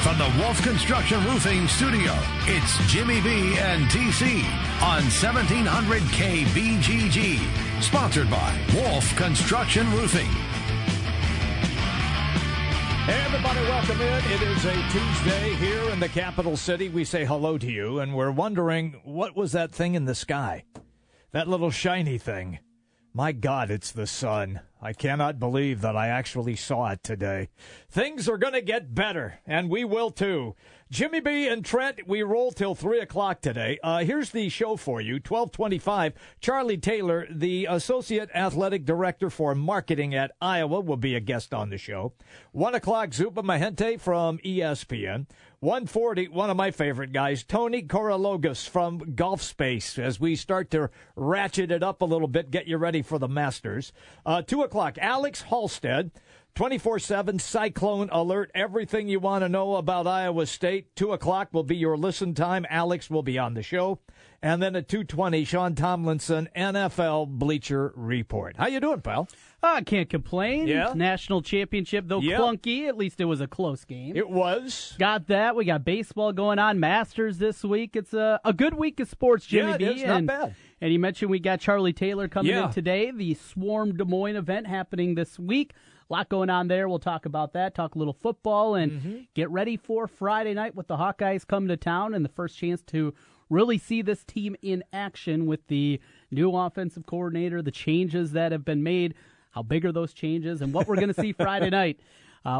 from the Wolf Construction Roofing Studio, it's Jimmy B and TC on 1700 KBGG. Sponsored by Wolf Construction Roofing. Hey everybody, welcome in. It is a Tuesday here in the capital city. We say hello to you, and we're wondering, what was that thing in the sky? That little shiny thing. My God, it's the sun. I cannot believe that I actually saw it today. Things are going to get better, and we will too. Jimmy B and Trent, we roll till 3 o'clock today. Here's the show for you, 1225. Charlie Taylor, the Associate Athletic Director for Marketing at Iowa, will be a guest on the show. 1 o'clock, Zupa Mahente from ESPN. 1:40, one of my favorite guys, Tony Korologos from Golf Space, as we start to ratchet it up a little bit, get you ready for the Masters. 2 o'clock, Alex Halstead, 24/7 Cyclone Alert, everything you want to know about Iowa State. 2 o'clock will be your listen time. Alex will be on the show. And then at 2:20, Sean Tomlinson, NFL Bleacher Report. How you doing, pal? I can't complain. Yeah. National championship, though clunky. At least it was a close game. It was. Got that. We got baseball going on. Masters this week. It's a good week of sports, Jimmy B. It's not bad. And you mentioned we got Charlie Taylor coming in today. The Swarm Des Moines event happening this week. A lot going on there. We'll talk about that, talk a little football, and get ready for Friday night with the Hawkeyes coming to town and the first chance to really see this team in action with the new offensive coordinator, the changes that have been made, how big are those changes, and what we're going to see Friday night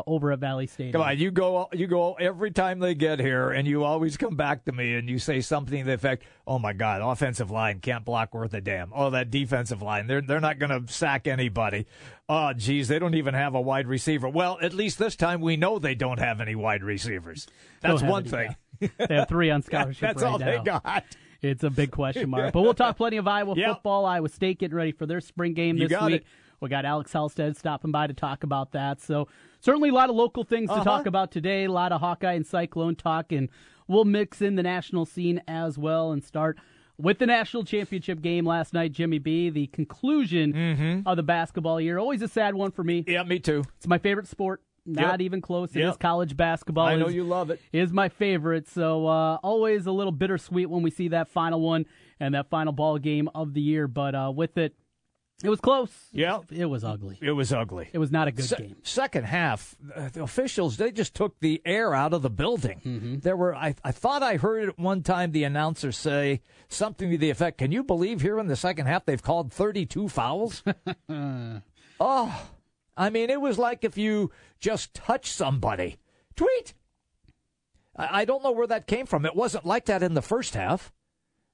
over at Valley Stadium. Come on, you go every time they get here, and you always come back to me and you say something to the effect, oh my God, offensive line can't block worth a damn. Oh, that defensive line, they're not going to sack anybody. Oh, geez, they don't even have a wide receiver. Well, at least this time we know they don't have any wide receivers. That's one thing. They have 3 on scholarship right now. That's all they got. It's a big question mark. But we'll talk plenty of Iowa football. Iowa State getting ready for their spring game this week. We got Alex Halstead stopping by to talk about that. So certainly a lot of local things to talk about today, a lot of Hawkeye and Cyclone talk, and we'll mix in the national scene as well and start with the national championship game last night, Jimmy B, the conclusion of the basketball year. Always a sad one for me. Yeah, me too. It's my favorite sport. Not even close. It is college basketball. I know you love it. Is my favorite. So always a little bittersweet when we see that final one and that final ball game of the year. But with it, it was close. Yeah. It was ugly. It was ugly. It was not a good game. Second half, the officials, they just took the air out of the building. There were, I thought I heard at one time the announcer say something to the effect, can you believe here in the second half they've called 32 fouls? Oh, I mean, it was like if you just touch somebody. Tweet! I don't know where that came from. It wasn't like that in the first half.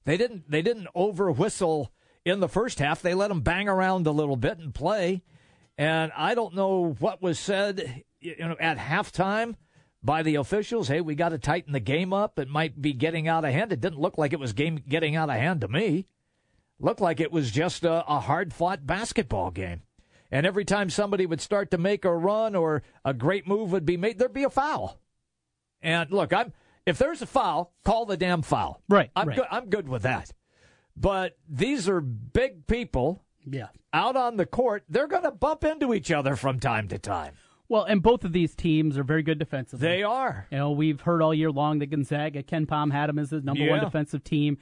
They didn't over-whistle in the first half. They let them bang around a little bit and play. And I don't know what was said at halftime by the officials. Hey, we got to tighten the game up. It might be getting out of hand. It didn't look like it was getting out of hand to me. Looked like it was just a hard-fought basketball game. And every time somebody would start to make a run or a great move would be made, there'd be a foul. And look, if there's a foul, call the damn foul. Right. I'm good with that. But these are big people out on the court. They're going to bump into each other from time to time. Well, and both of these teams are very good defensively. They are. You know, we've heard all year long that Gonzaga, Ken Pom had him as his number one defensive team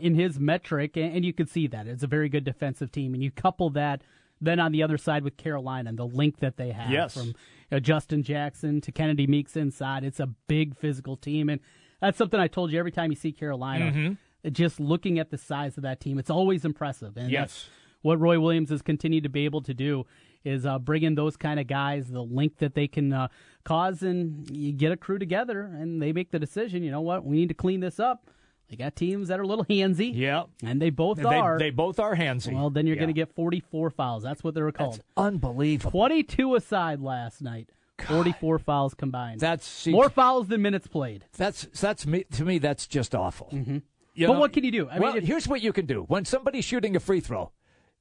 in his metric. And you can see that. It's a very good defensive team. And you couple that then on the other side with Carolina and the length that they have from Justin Jackson to Kennedy Meeks inside. It's a big physical team, and that's something I told you every time you see Carolina, just looking at the size of that team, it's always impressive. And that's what Roy Williams has continued to be able to do is bring in those kind of guys, the length that they can cause, and you get a crew together, and they make the decision, you know what, we need to clean this up. They got teams that are a little handsy. Yeah. And they both are. They both are handsy. Well, then you're going to get 44 fouls. That's what they were called. That's unbelievable. 22 aside last night God. 44 fouls combined. That's more fouls than minutes played. That's that's just awful. Mm-hmm. But what can you do? I mean, here's what you can do. When somebody's shooting a free throw,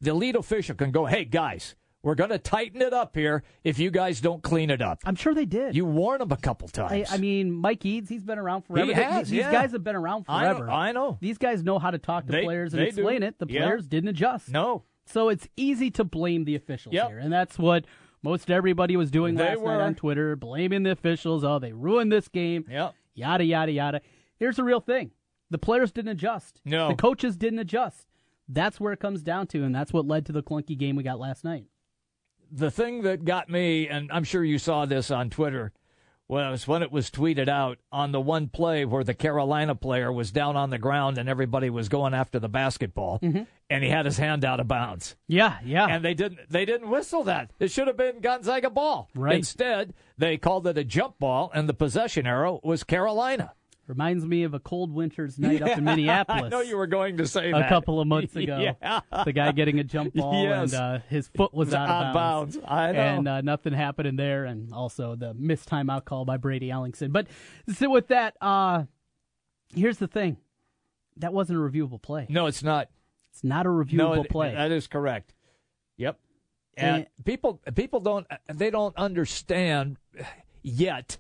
the lead official can go, hey, guys, we're going to tighten it up here if you guys don't clean it up. I'm sure they did. You warn them a couple times. I mean, Mike Eads, he's been around forever. He has, These guys have been around forever. I know. These guys know how to talk to players and explain it. The players didn't adjust. No. So it's easy to blame the officials here, and that's what most everybody was doing last night on Twitter, blaming the officials. Oh, they ruined this game, yada, yada, yada. Here's the real thing. The players didn't adjust. No. The coaches didn't adjust. That's where it comes down to, and that's what led to the clunky game we got last night. The thing that got me, and I'm sure you saw this on Twitter, was when it was tweeted out on the one play where the Carolina player was down on the ground and everybody was going after the basketball, and he had his hand out of bounds. Yeah. And they didn't whistle that. It should have been Gonzaga ball. Right. Instead, they called it a jump ball, and the possession arrow was Carolina. Reminds me of a cold winter's night up in Minneapolis. I know you were going to say that. A couple of months ago. Yeah. The guy getting a jump ball and his foot was out of bounds. I know. And nothing happened in there. And also the missed timeout call by Brady Allingson. But so with that, here's the thing. That wasn't a reviewable play. No, it's not. It's not a reviewable play. That is correct. Yep. And people don't understand yet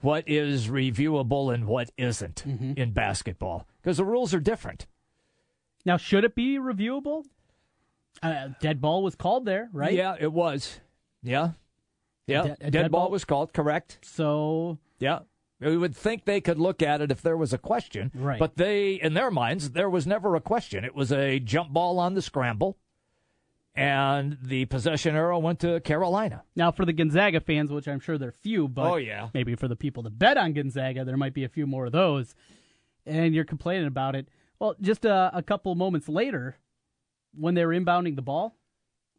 what is reviewable and what isn't in basketball, because the rules are different. Now, should it be reviewable? Dead ball was called there, right? Yeah, it was. Yeah. Dead ball was called, correct. So, yeah. We would think they could look at it if there was a question. Right. But they, in their minds, there was never a question. It was a jump ball on the scramble. And the possession arrow went to Carolina. Now, for the Gonzaga fans, which I'm sure there are few, but maybe for the people that bet on Gonzaga, there might be a few more of those. And you're complaining about it. Well, just a couple moments later, when they were inbounding the ball,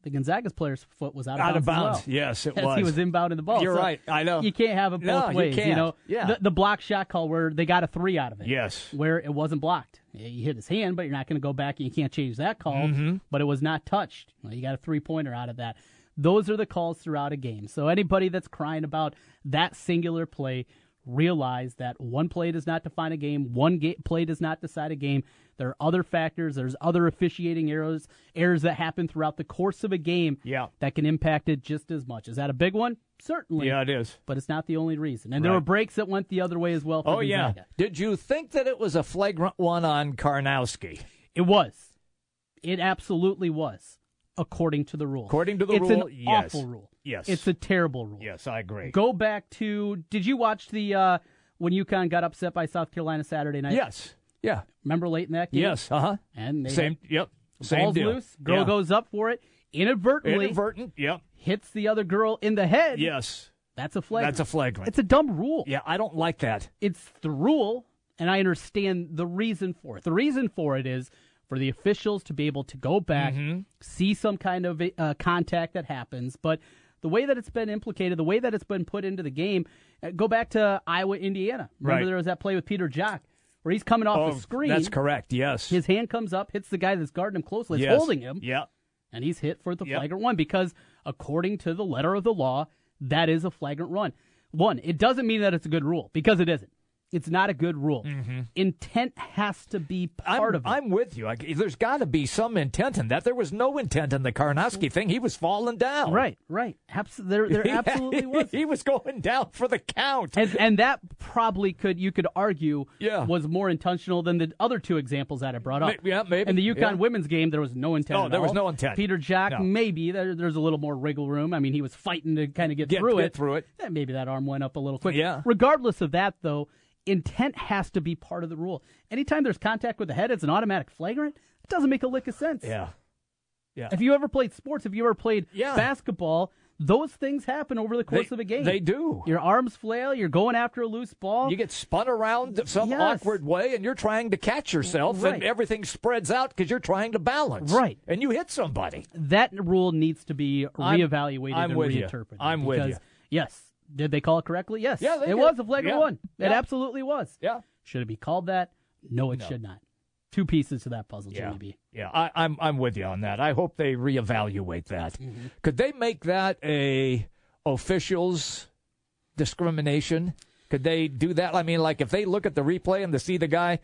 the Gonzaga's player's foot was out of bounds. Yes, it was. He was inbounding the ball. You're right. I know. You can't have it both ways. You can't. You know? Yeah. The block shot call where they got a 3 out of it. Yes. Where it wasn't blocked. You hit his hand, but you're not going to go back and you can't change that call. Mm-hmm. But it was not touched. You got a 3-pointer out of that. Those are the calls throughout a game. So anybody that's crying about that singular play, realize that one play does not define a game. One play does not decide a game. There are other factors. There's other officiating errors that happen throughout the course of a game that can impact it just as much. Is that a big one? Certainly. Yeah, it is. But it's not the only reason. And there were breaks that went the other way as well. For Gonzaga. Did you think that it was a flagrant one on Karnowski? It was. It absolutely was, according to the rule. It's an awful rule. Yes. It's a terrible rule. Yes, I agree. Go back to, did you watch the when UConn got upset by South Carolina Saturday night? Yes. Yeah. Remember late in that game? Yes, And they same deal. Ball's loose, girl goes up for it, inadvertently, hits the other girl in the head. Yes. That's a flagrant. It's a dumb rule. Yeah, I don't like that. It's the rule, and I understand the reason for it. The reason for it is for the officials to be able to go back, see some kind of contact that happens, but the way that it's been implicated, the way that it's been put into the game, go back to Iowa, Indiana. Remember there was that play with Peter Jock where he's coming off the screen. That's correct, yes. His hand comes up, hits the guy that's guarding him closely, it's holding him, and he's hit for the flagrant one because according to the letter of the law, that is a flagrant run. One, it doesn't mean that it's a good rule because it isn't. It's not a good rule. Mm-hmm. Intent has to be part of it. I'm with you. There's got to be some intent in that. There was no intent in the Karnowski thing. He was falling down. Right. There absolutely was. He was going down for the count. And that probably you could argue was more intentional than the other two examples that I brought up. Maybe. In the UConn women's game, there was no intent at all. There was no intent. Peter Jock, maybe. There's a little more wriggle room. I mean, he was fighting to kind of get through it. Maybe that arm went up a little quick. Yeah. Regardless of that, though, intent has to be part of the rule. Anytime there's contact with the head, it's an automatic flagrant. It doesn't make a lick of sense. Yeah. If you ever played sports, if you ever played basketball, those things happen over the course of a game. They do. Your arms flail. You're going after a loose ball. You get spun around some awkward way, and you're trying to catch yourself, and everything spreads out because you're trying to balance. Right. And you hit somebody. That rule needs to be reevaluated and reinterpreted. I'm with you. Yes. Did they call it correctly? Yes. Yeah, it was a flagrant one. Yeah. It absolutely was. Yeah. Should it be called that? No, it should not. Two pieces to that puzzle, Jimmy B. Yeah, I'm with you on that. I hope they reevaluate that. Mm-hmm. Could they make that a officials discrimination? Could they do that? I mean, like if they look at the replay and they see the guy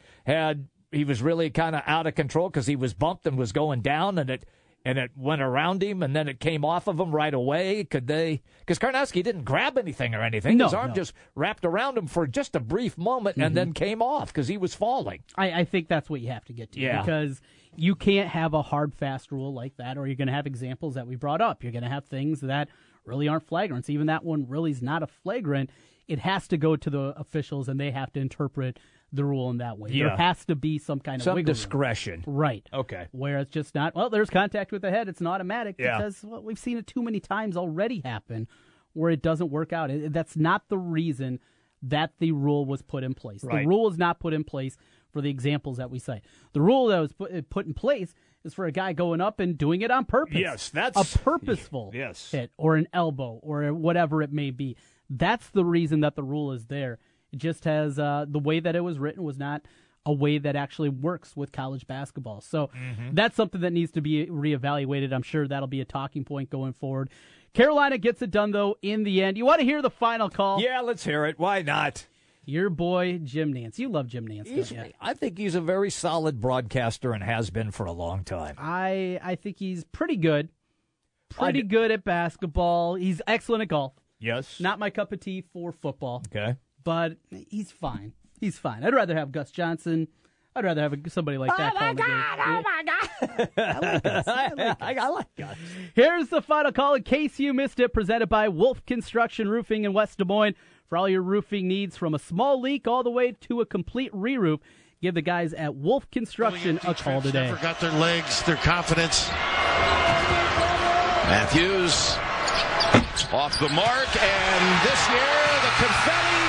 he was really kind of out of control because he was bumped and was going down and it went around him and then it came off of him right away. Could they? Because Karnowski didn't grab anything or anything. No, his arm just wrapped around him for just a brief moment and then came off because he was falling. I think that's what you have to get to because you can't have a hard, fast rule like that or you're going to have examples that we brought up. You're going to have things that really aren't flagrants. Even that one really is not a flagrant. It has to go to the officials and they have to interpret the rule in that way. Yeah. There has to be some kind of some discretion. Room. Right. Okay. Where it's just not, well, there's contact with the head. It's an automatic because we've seen it too many times already happen where it doesn't work out. That's not the reason that the rule was put in place. Right. The rule is not put in place for the examples that we cite. The rule that was put in place is for a guy going up and doing it on purpose. Yes, that's a purposeful hit or an elbow or whatever it may be. That's the reason that the rule is there. Just has the way that it was written was not a way that actually works with college basketball. So that's something that needs to be reevaluated. I'm sure that'll be a talking point going forward. Carolina gets it done, though, in the end. You want to hear the final call? Yeah, let's hear it. Why not? Your boy, Jim Nance. You love Jim Nance, don't you? I think he's a very solid broadcaster and has been for a long time. I think he's pretty good. Pretty good at basketball. He's excellent at golf. Yes. Not my cup of tea for football. Okay. But he's fine. He's fine. I'd rather have Gus Johnson. I'd rather have somebody like that. Oh, my God. I like Gus. Here's the final call in case you missed it, presented by Wolf Construction Roofing in West Des Moines. For all your roofing needs, from a small leak all the way to a complete re-roof, give the guys at Wolf Construction a call today. Never got their legs, their confidence. Matthews off the mark, and this year the confetti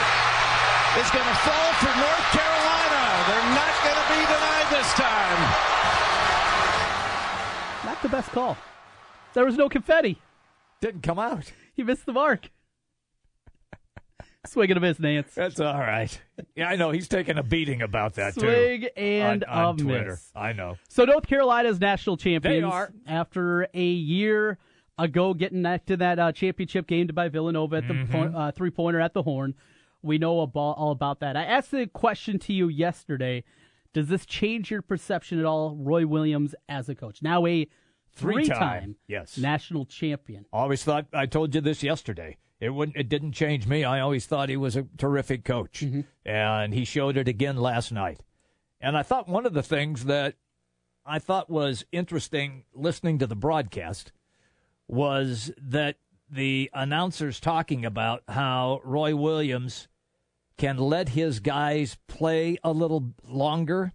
is going to fall for North Carolina. They're not going to be denied this time. Not the best call. There was no confetti. Didn't come out. He missed the mark. Swing and a miss, Nance. That's all right. Yeah, I know. He's taking a beating about that, too. Swing and a miss. I know. So North Carolina's national champions. They are. After a year ago getting back to that championship game by Villanova at the three-pointer at the Horn. We know all about that. I asked the question to you yesterday. Does this change your perception at all, Roy Williams as a coach? Now a three-time national champion. Always thought, I told you this yesterday, it didn't change me. I always thought he was a terrific coach, and he showed it again last night. And I thought one of the things that I thought was interesting listening to the broadcast was that the announcers talking about how Roy Williams can let his guys play a little longer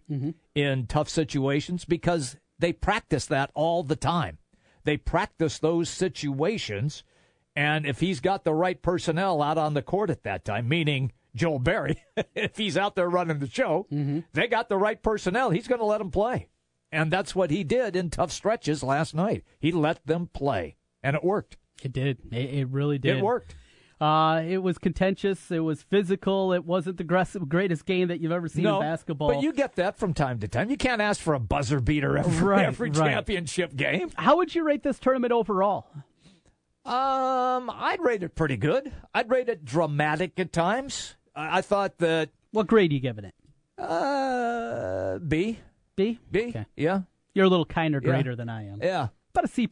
in tough situations because they practice that all the time. They practice those situations, and if he's got the right personnel out on the court at that time, meaning Joel Berry, if he's out there running the show, they got the right personnel, he's going to let them play. And that's what he did in tough stretches last night. He let them play, and it worked. It did. It really did. It worked. It was contentious. It was physical. It wasn't the greatest game that you've ever seen in basketball. But you get that from time to time. You can't ask for a buzzer beater every championship game. How would you rate this tournament overall? I'd rate it pretty good. I'd rate it dramatic at times. I thought that... What grade are you giving it? B. B? B, okay. Yeah. You're a little kinder grader than I am. Yeah. About a C+.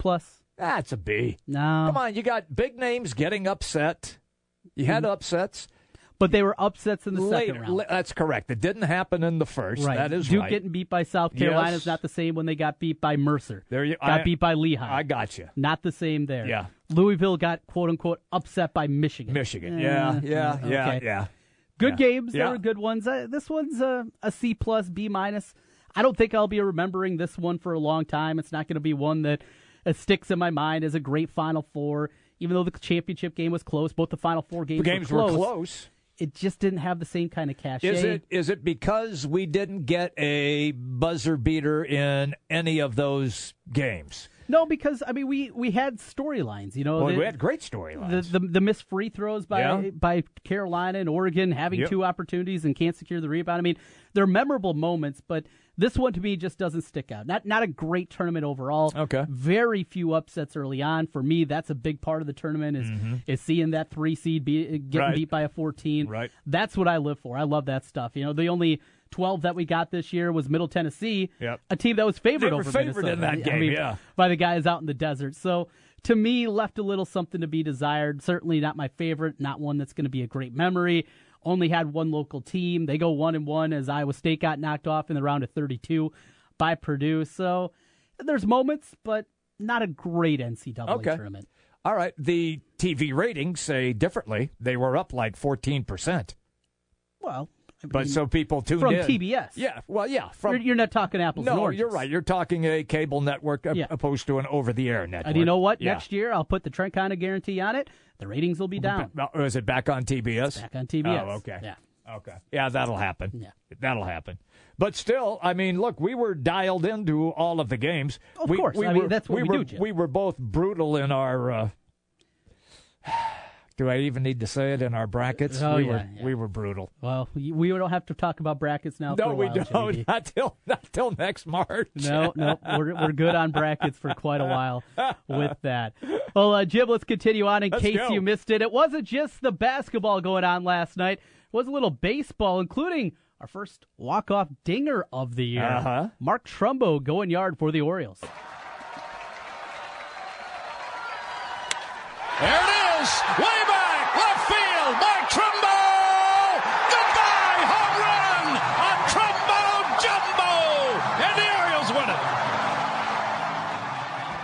That's a B. No. Come on, you got big names getting upset. You had upsets. But they were upsets in the second round. That's correct. It didn't happen in the first. Right. That is Duke getting beat by South Carolina is not the same when they got beat by Mercer. Got beat by Lehigh. I got you. Not the same there. Yeah. Louisville got, quote-unquote, upset by Michigan. Yeah. Good games. They were good ones. This one's a C+, B-. I don't think I'll be remembering this one for a long time. It's not going to be one that... It sticks in my mind as a great Final Four. Even though the championship game was close, both the Final Four games were close. It just didn't have the same kind of cachet. Is it because we didn't get a buzzer beater in any of those games? No, because I mean we had storylines, you know. Well, we had great storylines. The missed free throws by Carolina and Oregon having two opportunities and can't secure the rebound. I mean, they're memorable moments, but this one to me just doesn't stick out. Not a great tournament overall. Okay. Very few upsets early on. For me, that's a big part of the tournament is seeing that 3 seed getting beat by a 14. Right. That's what I live for. I love that stuff. You know, the only 12 that we got this year was Middle Tennessee, a team that was favored over Minnesota in that game, by the guys out in the desert. So, to me, left a little something to be desired. Certainly not my favorite, not one that's going to be a great memory. Only had one local team. They go 1-1 as Iowa State got knocked off in the round of 32 by Purdue. So, there's moments, but not a great NCAA tournament. All right, the TV ratings say differently. They were up like 14%. Well, I mean, but so people tuned in. From TBS. Yeah, well, yeah. You're not talking apples and oranges. No, you're right. You're talking a cable network opposed to an over-the-air network. And you know what? Yeah. Next year, I'll put the Trent Conner guarantee on it. The ratings will be down. Or is it back on TBS? It's back on TBS. Oh, okay. Yeah. Okay. Yeah, that'll happen. Yeah. That'll happen. But still, I mean, look, we were dialed into all of the games. Of course. I mean, that's what we do, Jim. We were both brutal in our... do I even need to say it in our brackets? We were brutal. Well, we don't have to talk about brackets now. No, for a while, we don't. Jimmy. Not till next March. No, we're good on brackets for quite a while with that. Well, Jim, let's continue on in case you missed it. It wasn't just the basketball going on last night. It was a little baseball, including our first walk-off dinger of the year. Uh-huh. Mark Trumbo going yard for the Orioles. There it is. Way back, left field, Mark Trumbo. Goodbye, home run on Trumbo Jumbo, and the Orioles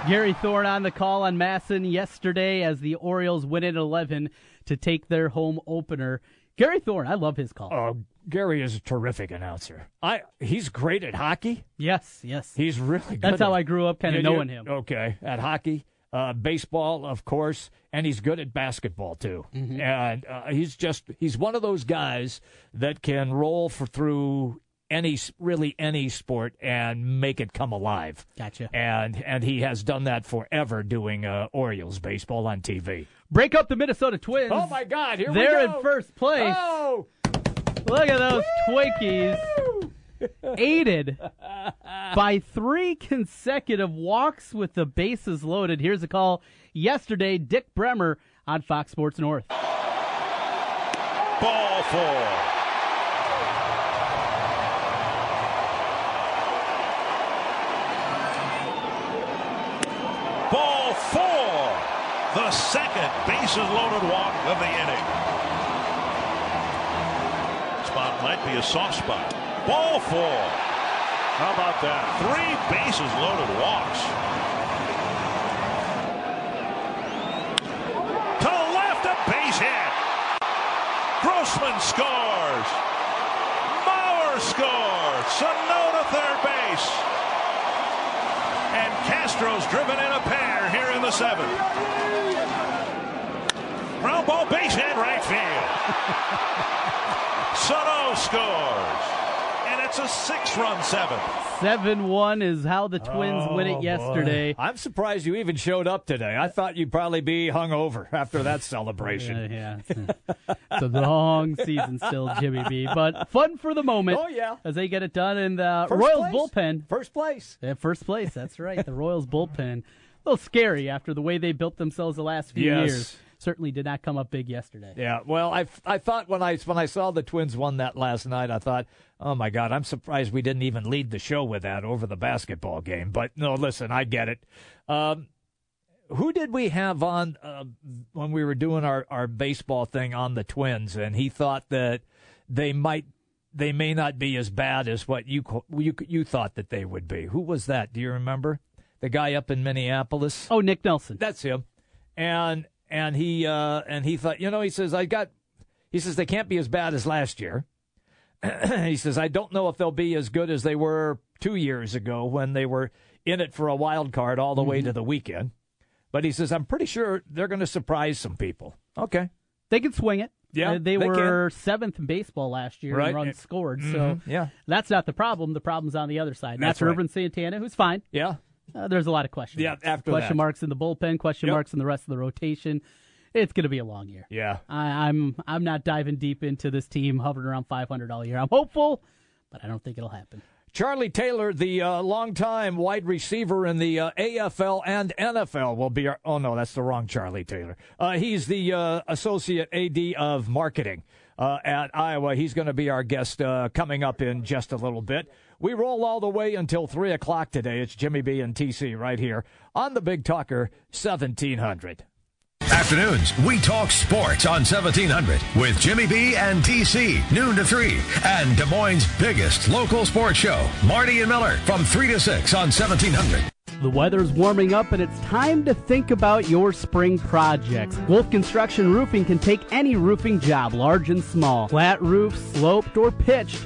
win it. Gary Thorne on the call on Masson yesterday as the Orioles win at 11 to take their home opener. Gary Thorne, I love his call. Oh, Gary is a terrific announcer. He's great at hockey. Yes. He's really good. That's how I grew up, kind of knowing him. Okay, at hockey. Baseball, of course, and he's good at basketball, too. Mm-hmm. And he's one of those guys that can roll through any sport and make it come alive. Gotcha. And he has done that forever doing Orioles baseball on TV. Break up the Minnesota Twins. Oh, my God, here we go. They're in first place. Oh! Look at those Twinkies. Aided by 3 consecutive walks with the bases loaded. Here's a call yesterday, Dick Bremer on Fox Sports North. Ball 4. Ball 4. The second bases loaded walk of the inning. Spot might be a soft spot. Ball 4. How about that? 3 bases loaded walks. To the left, a base hit. Grossman scores. Mauer scores. Sano to third base. And Castro's driven in a pair here in the 7th. Ground ball base hit right field. Sano scores. And it's a 6-run 7. 7-1 is how the Twins win it yesterday. Boy. I'm surprised you even showed up today. I thought you'd probably be hungover after that celebration. Yeah. It's a long season still, Jimmy B. But fun for the moment. Oh, yeah. As they get it done in the Royals bullpen. First place. Yeah, first place. That's right. The Royals bullpen. A little scary after the way they built themselves the last few years. Certainly did not come up big yesterday. Yeah, well, I thought when I saw the Twins won that last night, I thought, oh, my God, I'm surprised we didn't even lead the show with that over the basketball game. But, no, listen, I get it. Who did we have on when we were doing our baseball thing on the Twins, and he thought that they may not be as bad as what you thought that they would be? Who was that? Do you remember? The guy up in Minneapolis? Oh, Nick Nelson. That's him. And he thought, he says, they can't be as bad as last year. He says, I don't know if they'll be as good as they were 2 years ago when they were in it for a wild card all the way to the weekend. But he says, I'm pretty sure they're going to surprise some people. Okay. They can swing it. Yeah, they were 7th in baseball last year in runs scored. So that's not the problem. The problem's on the other side. That's Urban Santana, who's fine. Yeah. There's a lot of question marks. Yeah, after question that. Marks in the bullpen, question marks in the rest of the rotation. It's going to be a long year. Yeah. I'm not diving deep into this team hovering around 500 all year. I'm hopeful, but I don't think it'll happen. Charlie Taylor, the longtime wide receiver in the AFL and NFL, will be our... Oh, no, that's the wrong Charlie Taylor. He's the associate AD of marketing at Iowa. He's going to be our guest coming up in just a little bit. We roll all the way until 3 o'clock today. It's Jimmy B and TC right here on the Big Talker 1700. Afternoons, we talk sports on 1700 with Jimmy B and TC, noon to 3, and Des Moines' biggest local sports show, Marty and Miller, from 3 to 6 on 1700. The weather's warming up, and it's time to think about your spring projects. Wolf Construction Roofing can take any roofing job, large and small, flat roofs, sloped, or pitched.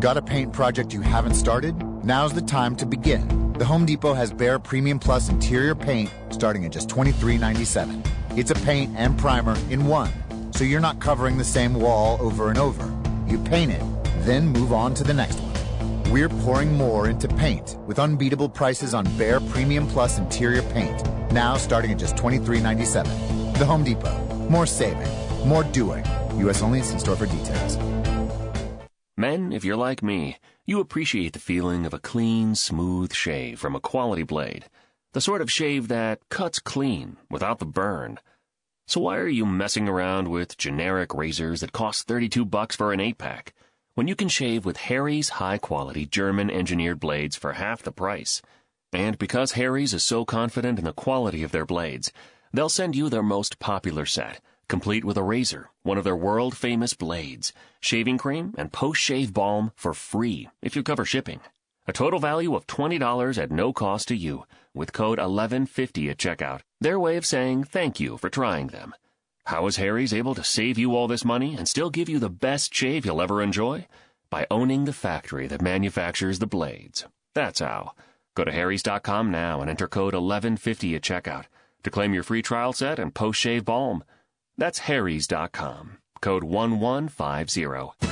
Got a paint project you haven't started? Now's the time to begin. The Home Depot has Behr Premium Plus interior paint starting at just $23.97. It's a paint and primer in one, so you're not covering the same wall over and over. You paint it, then move on to the next one. We're pouring more into paint with unbeatable prices on Behr Premium Plus interior paint, now starting at just $23.97. The Home Depot. More saving, more doing. U.S. only and see store for details. Men, if you're like me, you appreciate the feeling of a clean, smooth shave from a quality blade. The sort of shave that cuts clean without the burn. So why are you messing around with generic razors that cost $32 for an 8-pack when you can shave with Harry's high-quality German-engineered blades for half the price? And because Harry's is so confident in the quality of their blades, they'll send you their most popular set, complete with a razor, one of their world-famous blades, shaving cream, and post-shave balm for free if you cover shipping. A total value of $20 at no cost to you, with code 1150 at checkout. Their way of saying thank you for trying them. How is Harry's able to save you all this money and still give you the best shave you'll ever enjoy? By owning the factory that manufactures the blades. That's how. Go to harrys.com now and enter code 1150 at checkout to claim your free trial set and post-shave balm. That's harrys.com. Code 1150.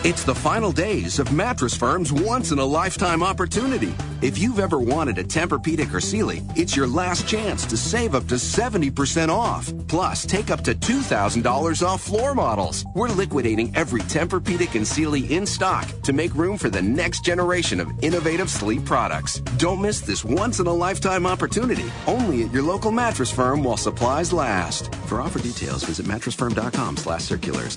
It's the final days of Mattress Firm's once-in-a-lifetime opportunity. If you've ever wanted a Tempur-Pedic or Sealy, it's your last chance to save up to 70% off. Plus, take up to $2,000 off floor models. We're liquidating every Tempur-Pedic and Sealy in stock to make room for the next generation of innovative sleep products. Don't miss this once-in-a-lifetime opportunity, only at your local Mattress Firm while supplies last. For offer details, visit mattressfirm.com/circulars.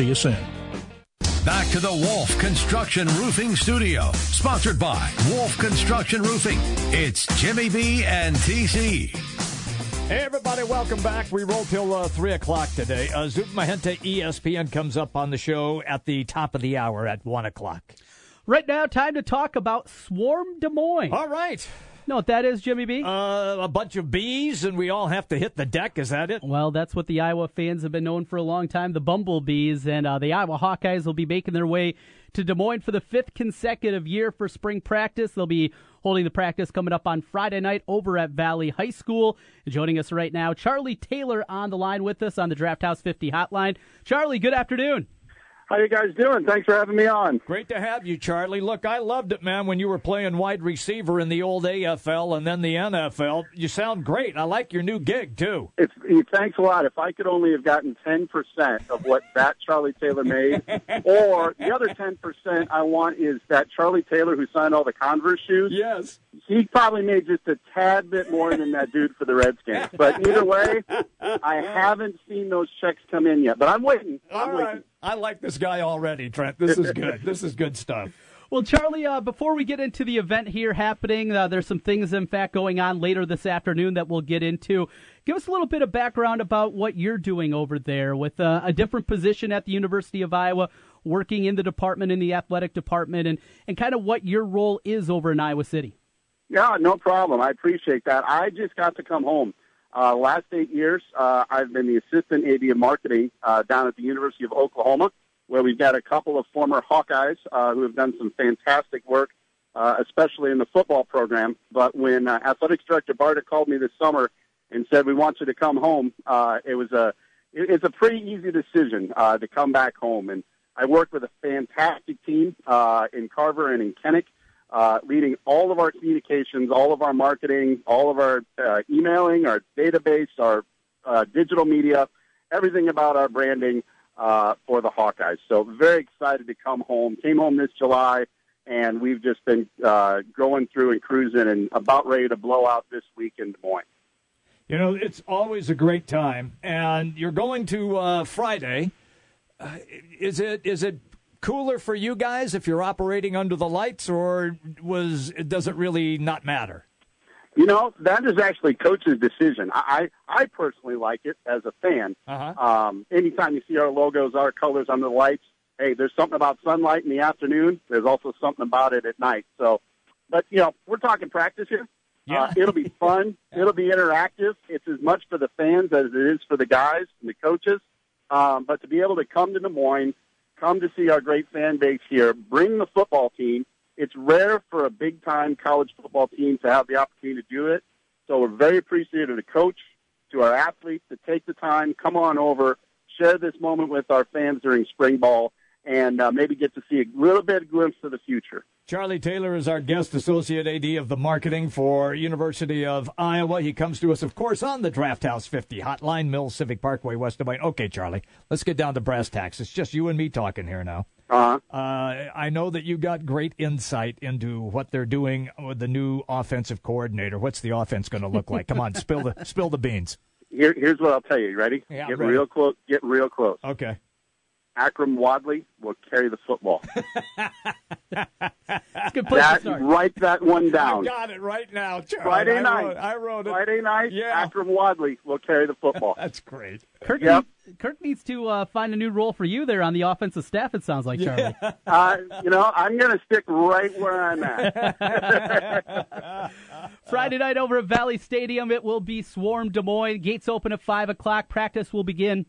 you soon. Back to the Wolf Construction Roofing Studio, sponsored by Wolf Construction Roofing. It's Jimmy B and TC. Hey everybody, welcome back. We roll till 3 o'clock today. Zupa Mahente, ESPN, comes up on the show at the top of the hour at 1 o'clock. Right now, time to talk about Swarm Des Moines. All right. know what that is, Jimmy B? A bunch of bees, and we all have to hit the deck. Is that it? Well, that's what the Iowa fans have been known for a long time, the Bumblebees. And the Iowa Hawkeyes will be making their way to Des Moines for the fifth consecutive year for spring practice. They'll be holding the practice coming up on Friday night over at Valley High School. And joining us right now, Charlie Taylor on the line with us on the Draft House 50 hotline. Charlie, good afternoon. How you guys doing? Thanks for having me on. Great to have you, Charlie. Look, I loved it, man, when you were playing wide receiver in the old AFL and then the NFL. You sound great. I like your new gig, too. Thanks a lot. If I could only have gotten 10% of what that Charlie Taylor made, or the other 10% I want is that Charlie Taylor who signed all the Converse shoes. Yes. He probably made just a tad bit more than that dude for the Redskins. But either way, I haven't seen those checks come in yet. But I'm waiting. All right. I like this guy already, Trent. This is good. This is good stuff. Well, Charlie, before we get into the event here happening, there's some things, in fact, going on later this afternoon that we'll get into. Give us a little bit of background about what you're doing over there with a different position at the University of Iowa, working in the department, in the athletic department, and kind of what your role is over in Iowa City. Yeah, no problem. I appreciate that. I just got to come home. Last 8 years, I've been the assistant AD of marketing down at the University of Oklahoma, where we've got a couple of former Hawkeyes who have done some fantastic work, especially in the football program. But when athletics director Barta called me this summer and said, we want you to come home, it's a pretty easy decision to come back home. And I worked with a fantastic team in Carver and in Kennick, leading all of our communications, all of our marketing, all of our emailing, our database, our digital media, everything about our branding for the Hawkeyes. So very excited to come home. Came home this July, and we've just been going through and cruising and about ready to blow out this week in Des Moines. You know, it's always a great time, and you're going to Friday. Is it cooler for you guys if you're operating under the lights, or does it really not matter? You know, that is actually coach's decision. I personally like it as a fan. Uh-huh. Anytime you see our logos, our colors under the lights, hey, there's something about sunlight in the afternoon. There's also something about it at night. So, but, you know, we're talking practice here. Yeah. It'll be fun. It'll be interactive. It's as much for the fans as it is for the guys and the coaches. But to be able to come to Des Moines, come to see our great fan base here, bring the football team. It's rare for a big-time college football team to have the opportunity to do it. So we're very appreciative to coach, to our athletes, to take the time, come on over, share this moment with our fans during spring ball, and maybe get to see a little bit of glimpse of the future. Charlie Taylor is our guest associate AD of the marketing for University of Iowa. He comes to us, of course, on the Draft House 50 hotline, Mills Civic Parkway, West Des Moines. Okay, Charlie, let's get down to brass tacks. It's just you and me talking here now. Uh-huh. I know that you got great insight into what they're doing with the new offensive coordinator. What's the offense going to look like? Come on, spill the beans. Here's what I'll tell you. You ready? Yeah, real close. Get real close. Okay. Akram Wadley will carry the football. Write that one down. I got it right now, Charlie. I wrote it. Friday night, yeah. Akram Wadley will carry the football. That's great. Kirk needs to find a new role for you there on the offensive staff, it sounds like, Charlie. Yeah. You know, I'm going to stick right where I'm at. Friday night over at Valley Stadium, it will be Swarm Des Moines. Gates open at 5 o'clock. Practice will begin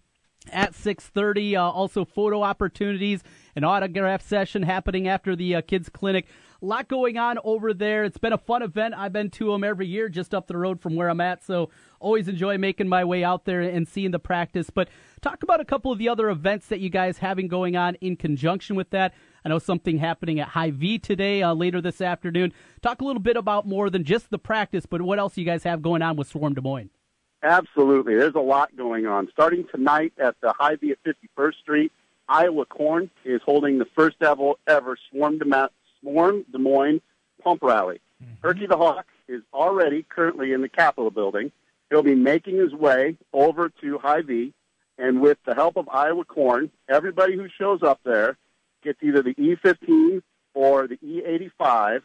at 6:30, also photo opportunities, an autograph session happening after the kids' clinic. A lot going on over there. It's been a fun event. I've been to them every year just up the road from where I'm at, so always enjoy making my way out there and seeing the practice. But talk about a couple of the other events that you guys having going on in conjunction with that. I know something happening at Hy-Vee today, later this afternoon. Talk a little bit about more than just the practice, but what else you guys have going on with Swarm Des Moines. Absolutely. There's a lot going on. Starting tonight at the Hy-Vee at 51st Street, Iowa Corn is holding the first ever Swarm Des Moines pump rally. Mm-hmm. Herky the Hawk is currently in the Capitol building. He'll be making his way over to Hy-Vee, and with the help of Iowa Corn, everybody who shows up there gets either the E15 or the E85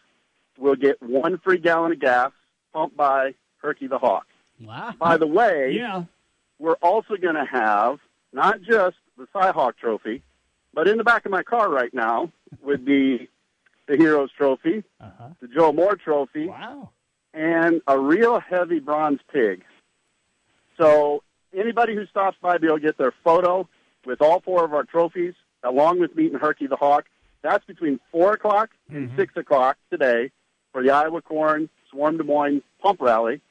will get one free gallon of gas pumped by Herky the Hawk. Wow. By the way, We're also going to have not just the Cy-Hawk Trophy, but in the back of my car right now would be the Heroes Trophy, the Joe Moore Trophy, and a real heavy bronze pig. So anybody who stops by, they'll get their photo with all four of our trophies, along with meeting Herky the Hawk. That's between 4 o'clock and 6 o'clock today for the Iowa Corn Swarm Des Moines Pump Rally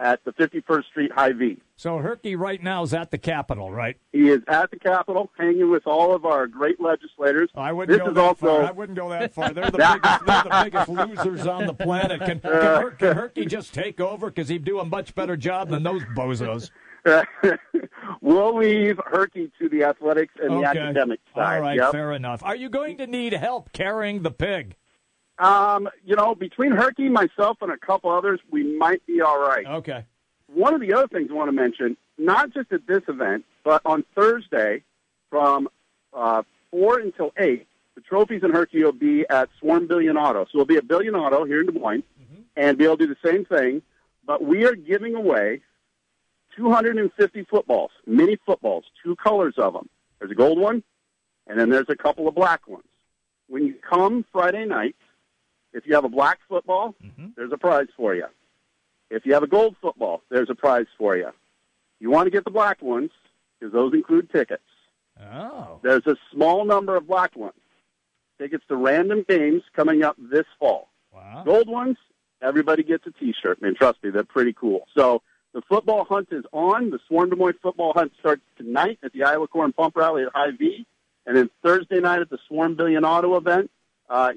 at the 51st Street Hy-Vee. So Herky right now is at the Capitol, right? He is at the Capitol, hanging with all of our great legislators. I wouldn't go that far. They're the biggest losers on the planet. Can Herky just take over? Because he'd do a much better job than those bozos. We'll leave Herky to the athletics and the academic side. All right, fair enough. Are you going to need help carrying the pig? Between Herky, myself, and a couple others, we might be all right. Okay. One of the other things I want to mention, not just at this event, but on Thursday from 4 until 8, the trophies and Herky will be at Swarm Billion Auto. So we'll be at Billion Auto here in Des Moines, and they'll do the same thing, but we are giving away 250 footballs, mini footballs, 2 colors of them. There's a gold one, and then there's a couple of black ones. When you come Friday night, if you have a black football, there's a prize for you. If you have a gold football, there's a prize for you. You want to get the black ones because those include tickets. Oh. There's a small number of black ones. Tickets to random games coming up this fall. Wow. Gold ones, everybody gets a T-shirt, and trust me, they're pretty cool. So the football hunt is on. The Swarm Des Moines football hunt starts tonight at the Iowa Corn Pump Rally at Hy-Vee, and then Thursday night at the Swarm Billion Auto event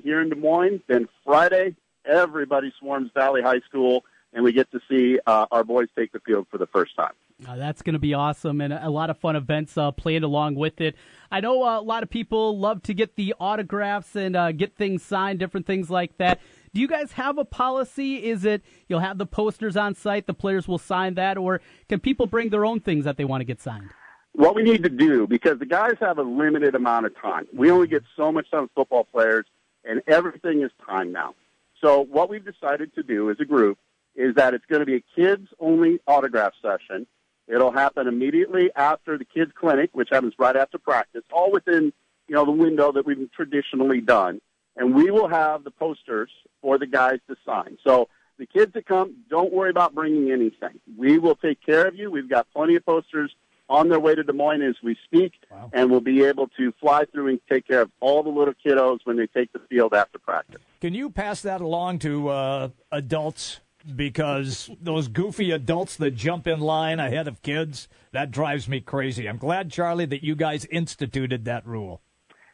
here in Des Moines. Then Friday, everybody swarms Valley High School, and we get to see our boys take the field for the first time. That's going to be awesome, and a lot of fun events planned along with it. I know a lot of people love to get the autographs and get things signed, different things like that. Do you guys have a policy? Is it you'll have the posters on site, the players will sign that, or can people bring their own things that they want to get signed? What we need to do, because the guys have a limited amount of time. We only get so much time with football players, and everything is time now. So what we've decided to do as a group is that it's going to be a kids-only autograph session. It'll happen immediately after the kids' clinic, which happens right after practice, all within, the window that we've traditionally done. And we will have the posters for the guys to sign. So the kids that come, don't worry about bringing anything. We will take care of you. We've got plenty of posters on their way to Des Moines as we speak, and we'll be able to fly through and take care of all the little kiddos when they take the field after practice. Can you pass that along to adults? Because those goofy adults that jump in line ahead of kids, that drives me crazy. I'm glad, Charlie, that you guys instituted that rule.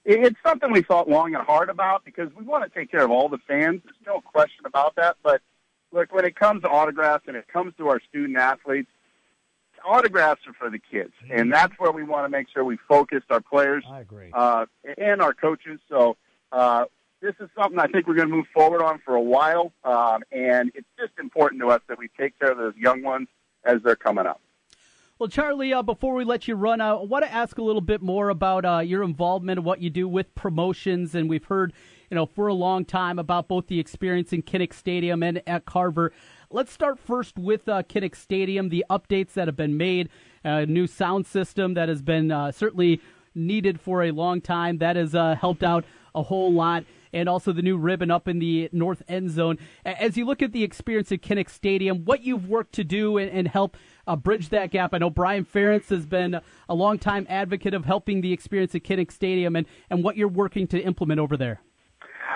It's something we thought long and hard about because we want to take care of all the fans. There's no question about that. But, look, when it comes to autographs and it comes to our student-athletes, autographs are for the kids. And that's where we want to make sure we focused our players and our coaches. So this is something I think we're going to move forward on for a while, and it's just important to us that we take care of those young ones as they're coming up. Well, Charlie, before we let you run, I want to ask a little bit more about your involvement and what you do with promotions, and we've heard, for a long time about both the experience in Kinnick Stadium and at Carver. Let's start first with Kinnick Stadium, the updates that have been made, a new sound system that has been certainly needed for a long time. That has helped out a whole lot. And also the new ribbon up in the north end zone. As you look at the experience at Kinnick Stadium, what you've worked to do and help bridge that gap. I know Brian Ferentz has been a longtime advocate of helping the experience at Kinnick Stadium and what you're working to implement over there.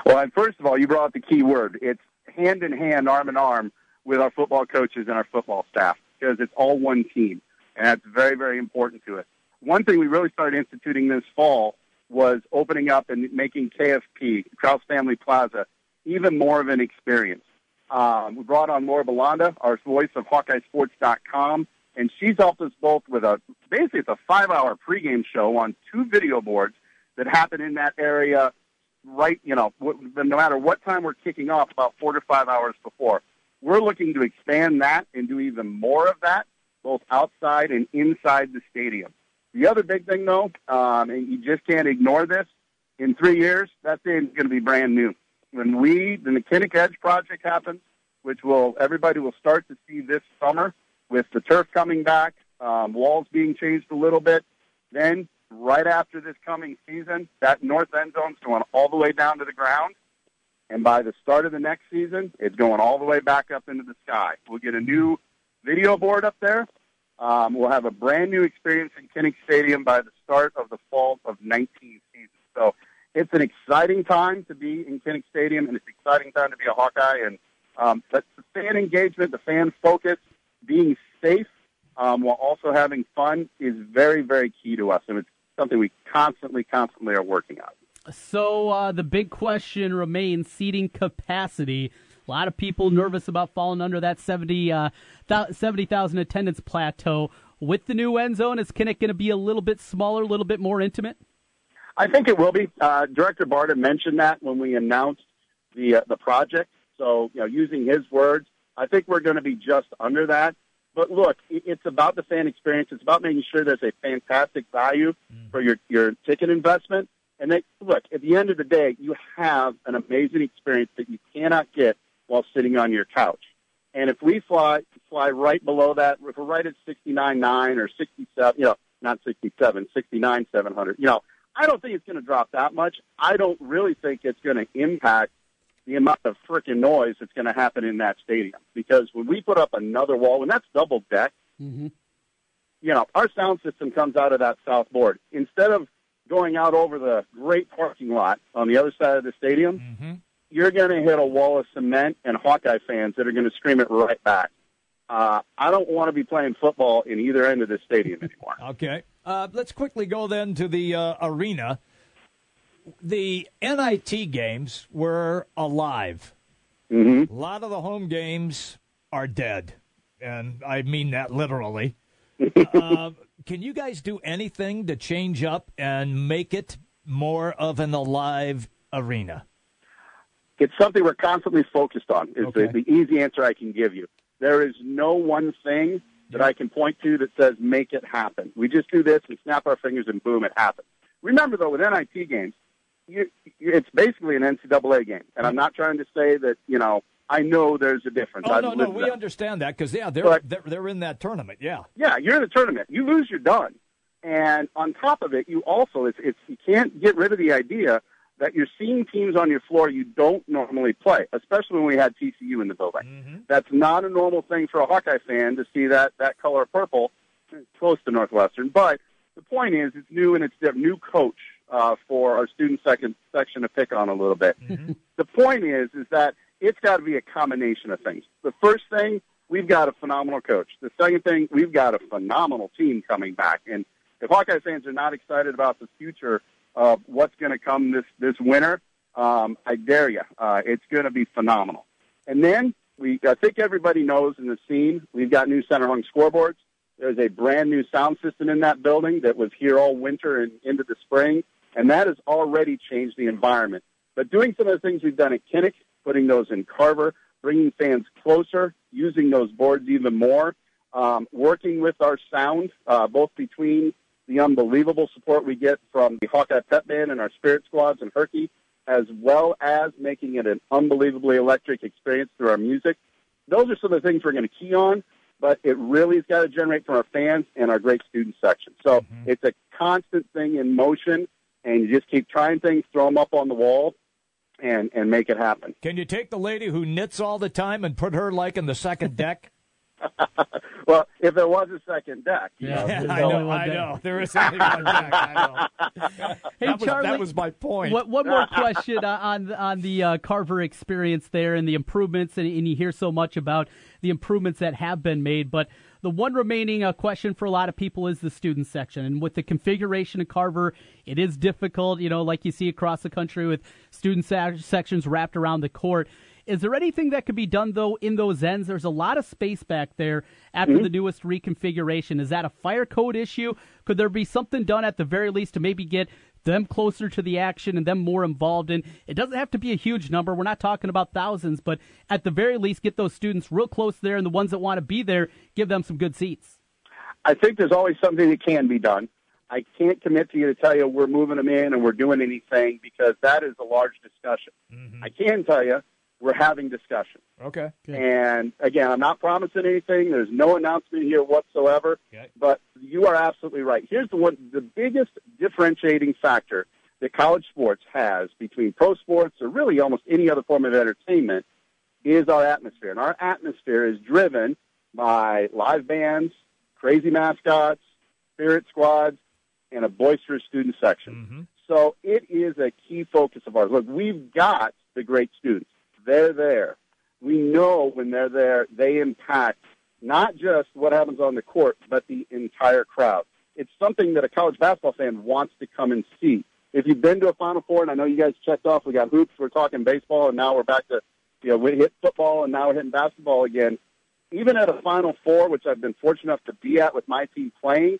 Well, and first of all, you brought up the key word. It's hand in hand, arm in arm with our football coaches and our football staff because it's all one team, and that's very, very important to us. One thing we really started instituting this fall was opening up and making KFP, Krause Family Plaza, even more of an experience. We brought on Laura Belanda, our voice of HawkeyeSports.com, and she's helped us both with it's a 5-hour pregame show on 2 video boards that happen in that area no matter what time we're kicking off, about 4 to 5 hours before. We're looking to expand that and do even more of that, both outside and inside the stadium. The other big thing, though, and you just can't ignore this, in 3 years, that thing's going to be brand new. When the Kinnick Edge project happens, which everybody will start to see this summer with the turf coming back, walls being changed a little bit, then right after this coming season, that north end zone's going all the way down to the ground. and by the start of the next season, it's going all the way back up into the sky. We'll get a new video board up there. We'll have a brand-new experience in Kinnick Stadium by the start of the fall of 19 season. So it's an exciting time to be in Kinnick Stadium, and it's an exciting time to be a Hawkeye. And but the fan engagement, the fan focus, being safe while also having fun is very, very key to us, and it's something we constantly are working on. So the big question remains seating capacity. A lot of people nervous about falling under that 70,000 attendance plateau. With the new end zone, is Kinnick going to be a little bit smaller, a little bit more intimate? I think it will be. Director Barta mentioned that when we announced the project. So, you know, using his words, I think we're going to be just under that. But, look, it's about the fan experience. It's about making sure there's a fantastic value for your ticket investment. And, then, look, at the end of the day, you have an amazing experience that you cannot get while sitting on your couch. And if we fly right below that, if we're right at 69.9 or 67, you know, not 67, 69,700, you know, I don't think it's going to drop that much. I don't really think it's going to impact the amount of freaking noise that's going to happen in that stadium. Because when we put up another wall, and that's double deck, you know, our sound system comes out of that south board. Instead of going out over the great parking lot on the other side of the stadium, you're going to hit a wall of cement and Hawkeye fans that are going to scream it right back. I don't want to be playing football in either end of this stadium anymore. Okay. Let's quickly go then to the arena. The NIT games were alive. A lot of the home games are dead, and I mean that literally. Can you guys do anything to change up and make it more of an alive arena? It's something we're constantly focused on, is the easy answer I can give you. There is no one thing that I can point to that says make it happen. We just do this and snap our fingers and boom, it happens. Remember, though, with NIT games, it's basically an NCAA game. And I'm not trying to say that, you know, I know there's a difference. Oh, no, we understand that because, they're in that tournament, Yeah, you're in the tournament. You lose, you're done. And on top of it, you also, you can't get rid of the idea that you're seeing teams on your floor you don't normally play, especially when we had TCU in the building. That's not a normal thing for a Hawkeye fan to see that color purple close to Northwestern. But the point is it's new, and it's a new coach for our student section to pick on a little bit. The point is that it's got to be a combination of things. The first thing, we've got a phenomenal coach. The second thing, we've got a phenomenal team coming back. And if Hawkeye fans are not excited about the future of what's going to come this winter, I dare you. It's going to be phenomenal. And then I think everybody knows in the scene, we've got new center-hung scoreboards. There's a brand-new sound system in that building that was here all winter and into the spring, and that has already changed the environment. But doing some of the things we've done at Kinnick, putting those in Carver, bringing fans closer, using those boards even more, working with our sound, both between the unbelievable support we get from the Hawkeye Pep Band and our Spirit Squads and Herky, as well as making it an unbelievably electric experience through our music. Those are some of the things we're going to key on, but it really has got to generate from our fans and our great student section. So it's a constant thing in motion, and you just keep trying things, throw them up on the wall, and make it happen. Can you take the lady who knits all the time and put her, like, in the second deck? Well, if there was a second deck, I know. There is only one deck. I know. Hey, Charlie, that was my point. One more question on the Carver experience there and the improvements, and you hear so much about the improvements that have been made, but the one remaining question for a lot of people is the student section. And with the configuration of Carver, it is difficult, you know, like you see across the country with student sections wrapped around the court. Is there anything that could be done, though, in those ends? There's a lot of space back there after the newest reconfiguration. Is that a fire code issue? Could there be something done at the very least to maybe get them closer to the action and them more involved? And it doesn't have to be a huge number. We're not talking about thousands, but at the very least, get those students real close there, and the ones that want to be there, give them some good seats. I think there's always something that can be done. I can't commit to you to tell you we're moving them in and we're doing anything because that is a large discussion. I can tell you, we're having discussions. Okay. Good. And, again, I'm not promising anything. There's no announcement here whatsoever. Okay. But you are absolutely right. Here's the biggest differentiating factor that college sports has between pro sports or really almost any other form of entertainment is our atmosphere. And our atmosphere is driven by live bands, crazy mascots, spirit squads, and a boisterous student section. Mm-hmm. So it is a key focus of ours. Look, we've got the great students. They're there. We know when they're there, they impact not just what happens on the court, but the entire crowd. It's something that a college basketball fan wants to come and see. If you've been to a Final Four, and I know you guys checked off, we got hoops, we're talking baseball, and now we're back to, we hit football, and now we're hitting basketball again. Even at a Final Four, which I've been fortunate enough to be at with my team playing,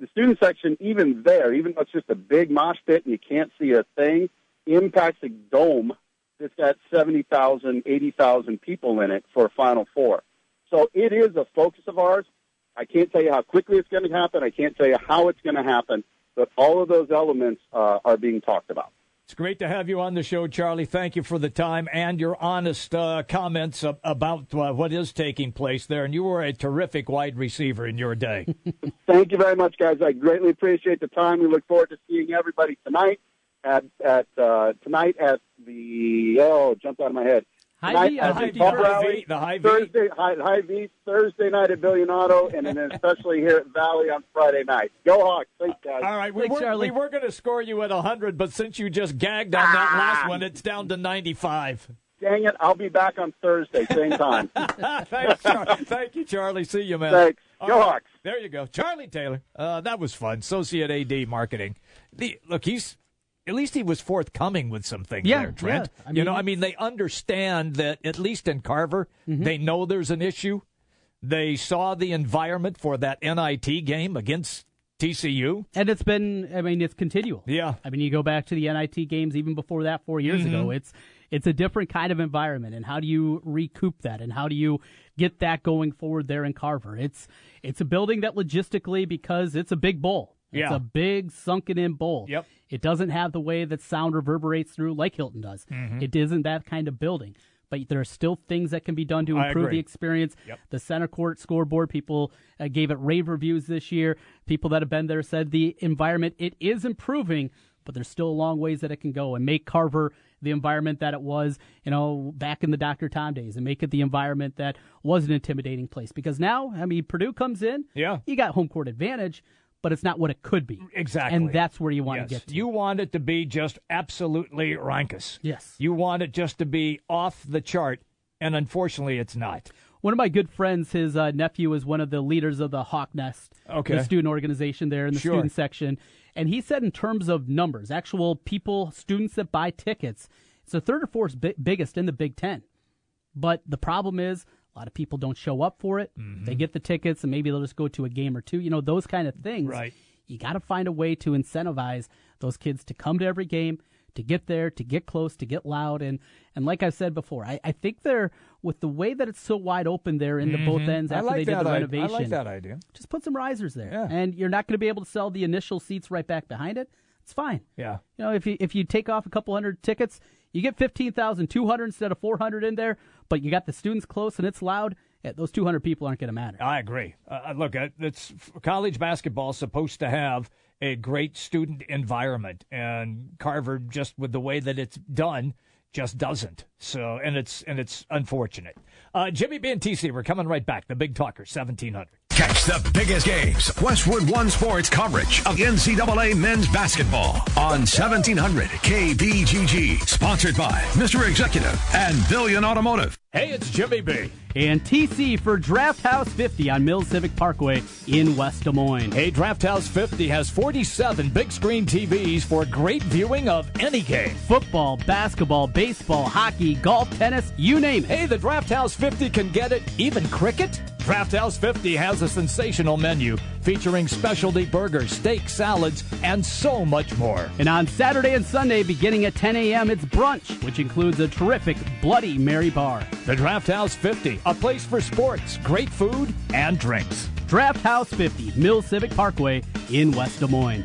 the student section, even there, even though it's just a big mosh pit and you can't see a thing, impacts a dome that's got 70,000, 80,000 people in it for a Final Four. So it is a focus of ours. I can't tell you how quickly it's going to happen. I can't tell you how it's going to happen. But all of those elements are being talked about. It's great to have you on the show, Charlie. Thank you for the time and your honest comments about what is taking place there. And you were a terrific wide receiver in your day. Thank you very much, guys. I greatly appreciate the time. We look forward to seeing everybody tonight Thursday night at Billion Auto, and then especially here at Valley on Friday night. Go Hawks. Thanks, guys. All right, we were going to score you at 100, but since you just gagged on that last one, it's down to 95. Dang it, I'll be back on Thursday, same time. Thanks, Charlie. Thank you, Charlie. See you, man. Thanks. Go Hawks. There you go. Charlie Taylor. That was fun. Associate AD Marketing. At least he was forthcoming with some things there, Trent. Yeah. I mean, they understand that, at least in Carver, they know there's an issue. They saw the environment for that NIT game against TCU. And it's been, it's continual. Yeah. You go back to the NIT games even before that 4 years ago. It's a different kind of environment, and how do you recoup that, and how do you get that going forward there in Carver? It's a building that logistically, because it's a big bowl. It's a big sunken-in bowl. Yep. It doesn't have the way that sound reverberates through like Hilton does. Mm-hmm. It isn't that kind of building. But there are still things that can be done to improve the experience. Yep. The center court scoreboard, people gave it rave reviews this year. People that have been there said the environment, it is improving, but there's still a long ways that it can go and make Carver the environment that it was, back in the Dr. Tom days, and make it the environment that was an intimidating place. Because now, Purdue comes in. Yeah. You got home court advantage, but it's not what it could be. Exactly. And that's where you want to get to. You want it to be just absolutely rankus. Yes. You want it just to be off the chart, and unfortunately it's not. One of my good friends, his nephew is one of the leaders of the Hawk Nest, the student organization there in the student section. And he said in terms of numbers, actual people, students that buy tickets, it's the third or fourth biggest in the Big Ten. But the problem is, a lot of people don't show up for it. Mm-hmm. They get the tickets, and maybe they'll just go to a game or two. Those kind of things. Right. You got to find a way to incentivize those kids to come to every game, to get there, to get close, to get loud. And like I've said before, I think they're, with the way that it's so wide open there in the both ends after they did the renovation. I like that idea. Just put some risers there. Yeah. And you're not going to be able to sell the initial seats right back behind it. It's fine. Yeah. If you take off a couple hundred tickets, you get 15,200 instead of 400 in there, but you got the students close and it's loud. Yeah, those 200 people aren't going to matter. I agree. College basketball is supposed to have a great student environment, and Carver, just with the way that it's done, just doesn't. So, and it's unfortunate. Jimmy B and TC, we're coming right back. The Big Talker, 1700. Catch the biggest games. Westwood One Sports coverage of NCAA men's basketball on 1700 KBGG. Sponsored by Mr. Executive and Billion Automotive. Hey, it's Jimmy B and TC for Draft House 50 on Mills Civic Parkway in West Des Moines. Hey, Draft House 50 has 47 big screen TVs for great viewing of any game. Football, basketball, baseball, hockey, golf, tennis, you name it. Hey, the Draft House 50 can get it, even cricket. Draft House 50 has a sensational menu featuring specialty burgers, steaks, salads, and so much more. And on Saturday and Sunday, beginning at 10 a.m., it's brunch, which includes a terrific Bloody Mary bar. The Draft House 50, a place for sports, great food, and drinks. Draft House 50, Mill Civic Parkway in West Des Moines.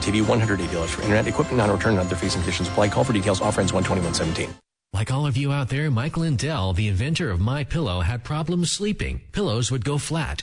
TV, $180 for internet, equipment non-return, and other fees and conditions apply. Call for details. Offer ends 1/21/17. Like all of you out there, Mike Lindell, the inventor of MyPillow, had problems sleeping. Pillows would go flat.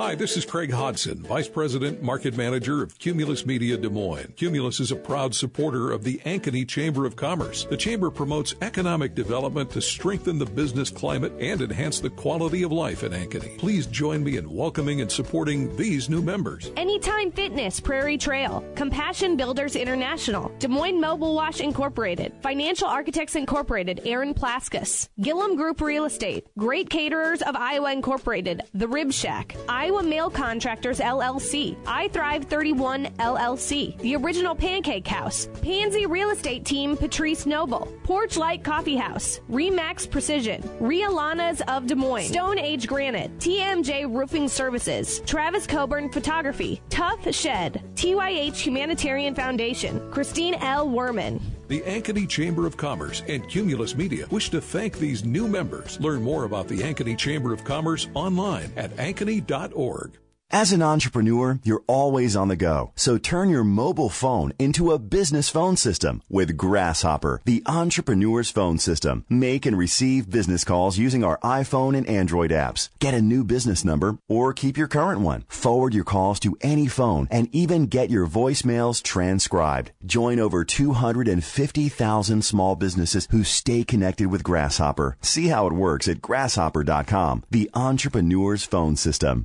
Hi, this is Craig Hodson, Vice President, Market Manager of Cumulus Media Des Moines. Cumulus is a proud supporter of the Ankeny Chamber of Commerce. The Chamber promotes economic development to strengthen the business climate and enhance the quality of life in Ankeny. Please join me in welcoming and supporting these new members. Anytime Fitness, Prairie Trail, Compassion Builders International, Des Moines Mobile Wash Incorporated, Financial Architects Incorporated, Aaron Plaskus, Gillum Group Real Estate, Great Caterers of Iowa Incorporated, The Rib Shack, Iowa Mail Contractors, LLC, I Thrive 31, LLC, The Original Pancake House, Pansy Real Estate Team, Patrice Noble, Porch Light Coffee House, Remax Precision, Rialanas of Des Moines, Stone Age Granite, TMJ Roofing Services, Travis Coburn Photography, Tough Shed, TYH Humanitarian Foundation, Christine L. Werman. The Ankeny Chamber of Commerce and Cumulus Media wish to thank these new members. Learn more about the Ankeny Chamber of Commerce online at ankeny.org. As an entrepreneur, you're always on the go. So turn your mobile phone into a business phone system with Grasshopper, the entrepreneur's phone system. Make and receive business calls using our iPhone and Android apps. Get a new business number or keep your current one. Forward your calls to any phone and even get your voicemails transcribed. Join over 250,000 small businesses who stay connected with Grasshopper. See how it works at grasshopper.com, the entrepreneur's phone system.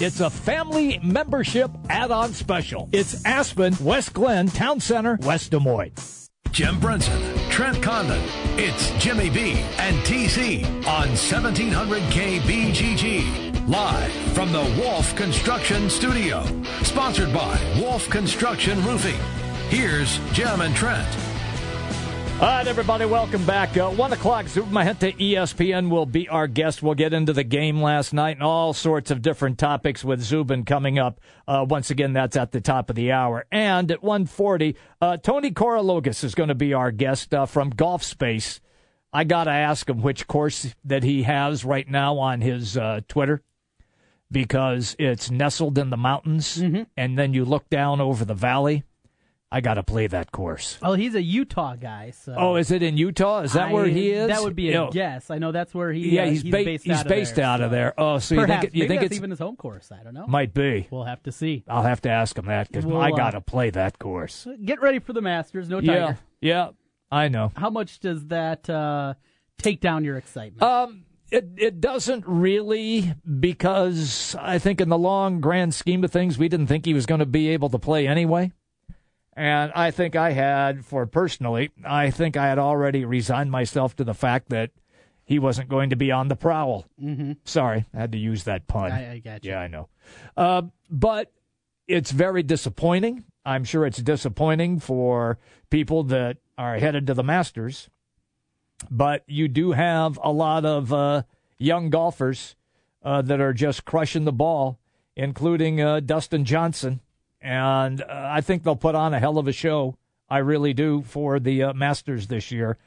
It's a family membership add-on special. It's Aspen, West Glen, Town Center, West Des Moines. Jim Brinson, Trent Condon, it's Jimmy B and TC on 1700 KBGG. Live from the Wolf Construction Studio. Sponsored by Wolf Construction Roofing. Here's Jim and Trent. All right, everybody, welcome back. 1 o'clock, Zupa Mahente, ESPN will be our guest. We'll get into the game last night and all sorts of different topics with Zubin coming up. Once again, that's at the top of the hour. And at 1:40, Tony Korologos is going to be our guest from Golf Space. I got to ask him which course that he has right now on his Twitter, because it's nestled in the mountains, and then you look down over the valley. I got to play that course. Oh, he's a Utah guy. So. Oh, is it in Utah? Is that where he is? That would be a guess. I know that's where he is. Yeah, he's based out of there. Oh, so perhaps. you think it's even his home course. I don't know. Might be. We'll have to see. I'll have to ask him that, because I got to play that course. Get ready for the Masters. No Tiger. Yeah, I know. How much does that take down your excitement? It doesn't really, because I think in the long, grand scheme of things, we didn't think he was going to be able to play anyway. And I think I had already resigned myself to the fact that he wasn't going to be on the prowl. Mm-hmm. Sorry, I had to use that pun. I got you. Yeah, I know. But it's very disappointing. I'm sure it's disappointing for people that are headed to the Masters. But you do have a lot of young golfers that are just crushing the ball, including Dustin Johnson. And I think they'll put on a hell of a show. I really do, for the Masters this year.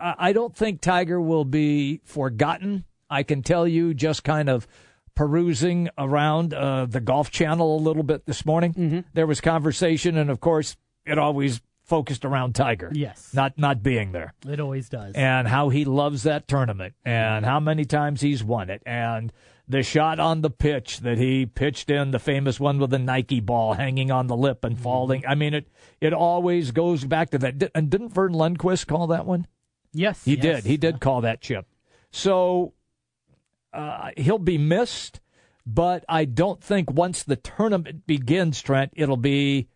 I don't think Tiger will be forgotten. I can tell you, just kind of perusing around the Golf Channel a little bit this morning, there was conversation, and of course, it always focused around Tiger. Yes. Not being there. It always does. And how he loves that tournament, and how many times he's won it, and the shot on the pitch that he pitched in, the famous one with the Nike ball hanging on the lip and falling. I mean, it always goes back to that. And didn't Vern Lundquist call that one? Yes. He did. He did call that chip. So he'll be missed, but I don't think once the tournament begins, Trent, it'll be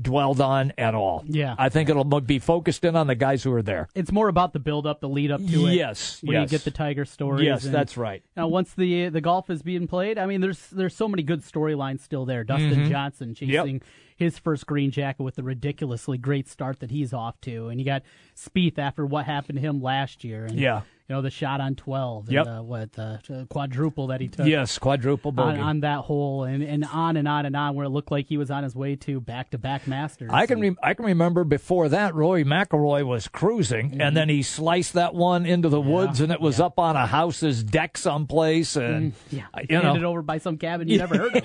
dwelled on at all. Yeah. I think it'll be focused in on the guys who are there. It's more about the build-up, the lead-up to it. Yes, you get the Tiger stories. Yes, that's right. Now, once the golf is being played, I mean, there's so many good storylines still there. Dustin Johnson chasing his first green jacket with the ridiculously great start that he's off to. And you got Spieth after what happened to him last year. And, you know, the shot on 12. Yep. And the quadruple that he took. Yes, quadruple bogey. On that hole, and on and on and on, where it looked like he was on his way to back-to-back Masters. I can remember before that, Rory McIlroy was cruising, and then he sliced that one into the woods, and it was up on a house's deck someplace. And, you know, handed over by some cabin you never heard of.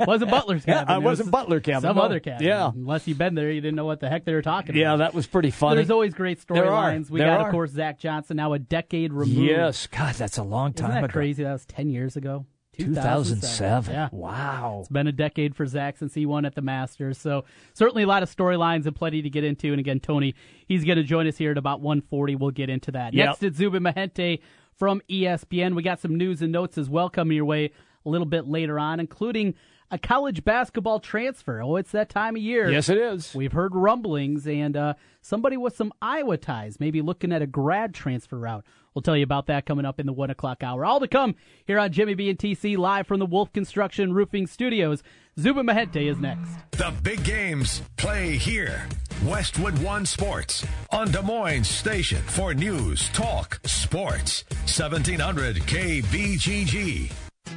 Wasn't Butler's cabin. Yeah, it wasn't Butler cabin. Some other cabin. Yeah. Unless you've been there, you didn't know what the heck they were talking about. Yeah, that was pretty funny. There's always great storylines. We got, of course, Zach Johnson, now a decade removed. Yes. God, that's a long time ago. Isn't that crazy? That was 10 years ago. 2007. Yeah. Wow. It's been a decade for Zach since he won at the Masters. So certainly a lot of storylines and plenty to get into. And again, Tony, he's going to join us here at about 1:40. We'll get into that. Next to Zupa Mahente from ESPN. We got some news and notes as well coming your way a little bit later on, including a college basketball transfer. Oh, it's that time of year. Yes, it is. We've heard rumblings, and somebody with some Iowa ties maybe looking at a grad transfer route. We'll tell you about that coming up in the 1 o'clock hour. All to come here on Jimmy B and TC, live from the Wolf Construction Roofing Studios. Zupa Mahente is next. The big games play here. Westwood One Sports on Des Moines Station for news, talk, sports. 1700 KBGG.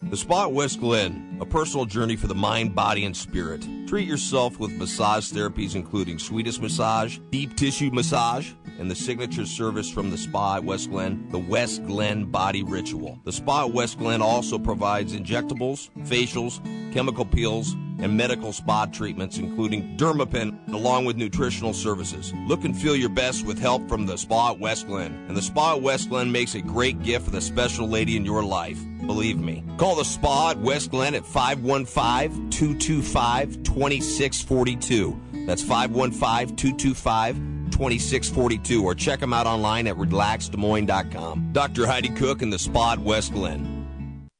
The Spa at West Glen, a personal journey for the mind, body, and spirit. Treat yourself with massage therapies, including sweetest massage, deep tissue massage, and the signature service from the Spa at West Glen, the West Glen Body Ritual. The Spa at West Glen also provides injectables, facials, chemical peels, and medical spa treatments, including Dermapen, along with nutritional services. Look and feel your best with help from the Spa at West Glen. And the Spa at West Glen makes a great gift for the special lady in your life. Believe me. Call the Spa at West Glen at 515-225-2642. That's 515-225-2642. Or check them out online at relaxdesmoines.com. Dr. Heidi Cook and the Spa at West Glen.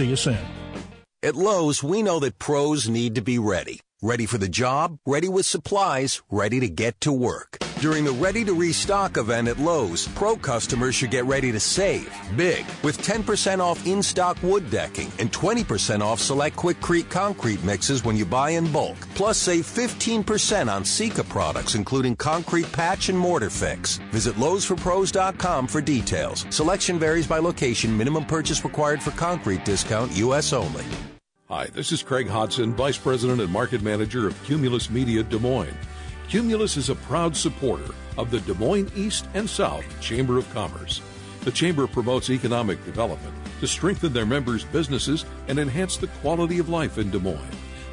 See you soon. At Lowe's, we know that pros need to be ready. Ready for the job, ready with supplies, ready to get to work. During the Ready to Restock event at Lowe's, pro customers should get ready to save big with 10% off in-stock wood decking and 20% off select QuickCrete concrete mixes when you buy in bulk. Plus, save 15% on Sika products, including concrete patch and mortar fix. Visit lowesforpros.com for details. Selection varies by location. Minimum purchase required for concrete discount. U.S. only. Hi, this is Craig Hodson, Vice President and Market Manager of Cumulus Media Des Moines. Cumulus is a proud supporter of the Des Moines East and South Chamber of Commerce. The Chamber promotes economic development to strengthen their members' businesses and enhance the quality of life in Des Moines.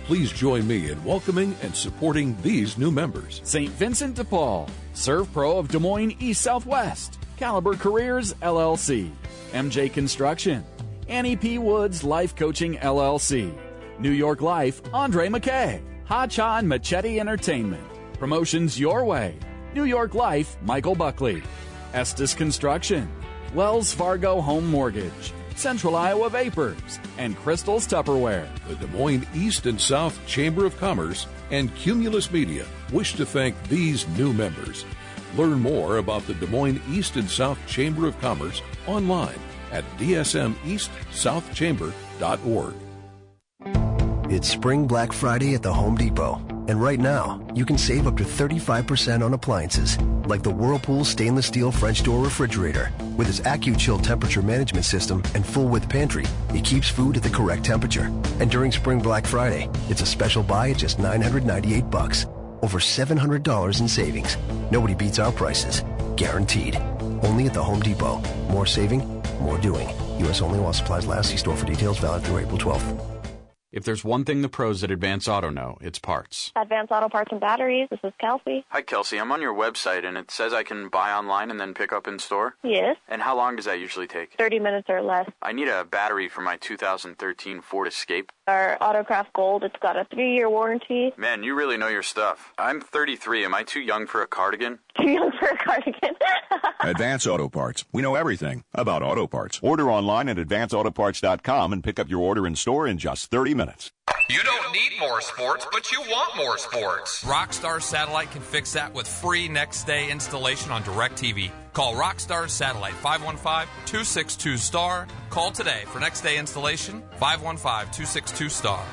Please join me in welcoming and supporting these new members. St. Vincent de Paul, ServPro of Des Moines East Southwest, Caliber Careers, LLC, MJ Construction, Annie P. Woods Life Coaching, LLC. New York Life, Andre McKay. Hacha and Machete Entertainment. Promotions Your Way. New York Life, Michael Buckley. Estes Construction. Wells Fargo Home Mortgage. Central Iowa Vapors. And Crystal's Tupperware. The Des Moines East and South Chamber of Commerce and Cumulus Media wish to thank these new members. Learn more about the Des Moines East and South Chamber of Commerce online at dsmeastsouthchamber.org. It's Spring Black Friday at the Home Depot, and right now you can save up to 35% on appliances like the Whirlpool stainless steel French door refrigerator. With its AccuChill temperature management system and full-width pantry, it keeps food at the correct temperature. And during Spring Black Friday, it's a special buy at just $998, over $700 in savings. Nobody beats our prices, guaranteed. Only at the Home Depot. More saving, more doing. U.S. only while supplies last. See store for details. Valid through April 12th. If there's one thing the pros at Advance Auto know, it's parts. Advance Auto Parts and Batteries. This is Kelsey. Hi, Kelsey. I'm on your website, and it says I can buy online and then pick up in store? Yes. And how long does that usually take? 30 minutes or less. I need a battery for my 2013 Ford Escape. Our Autocraft Gold. It's got a 3-year warranty. Man, you really know your stuff. I'm 33. Am I too young for a cardigan? Too young for a cardigan. Advance Auto Parts. We know everything about auto parts. Order online at advanceautoparts.com and pick up your order in store in just 30 minutes. You don't need more sports, but you want more sports. Rockstar Satellite can fix that with free next-day installation on DirecTV. Call Rockstar Satellite, 515-262-STAR. Call today for next-day installation, 515-262-STAR.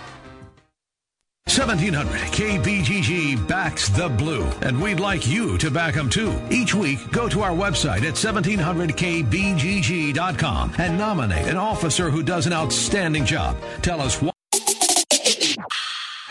1700 KBGG backs the blue, and we'd like you to back them too. Each week, go to our website at 1700kbgg.com and nominate an officer who does an outstanding job. Tell us why.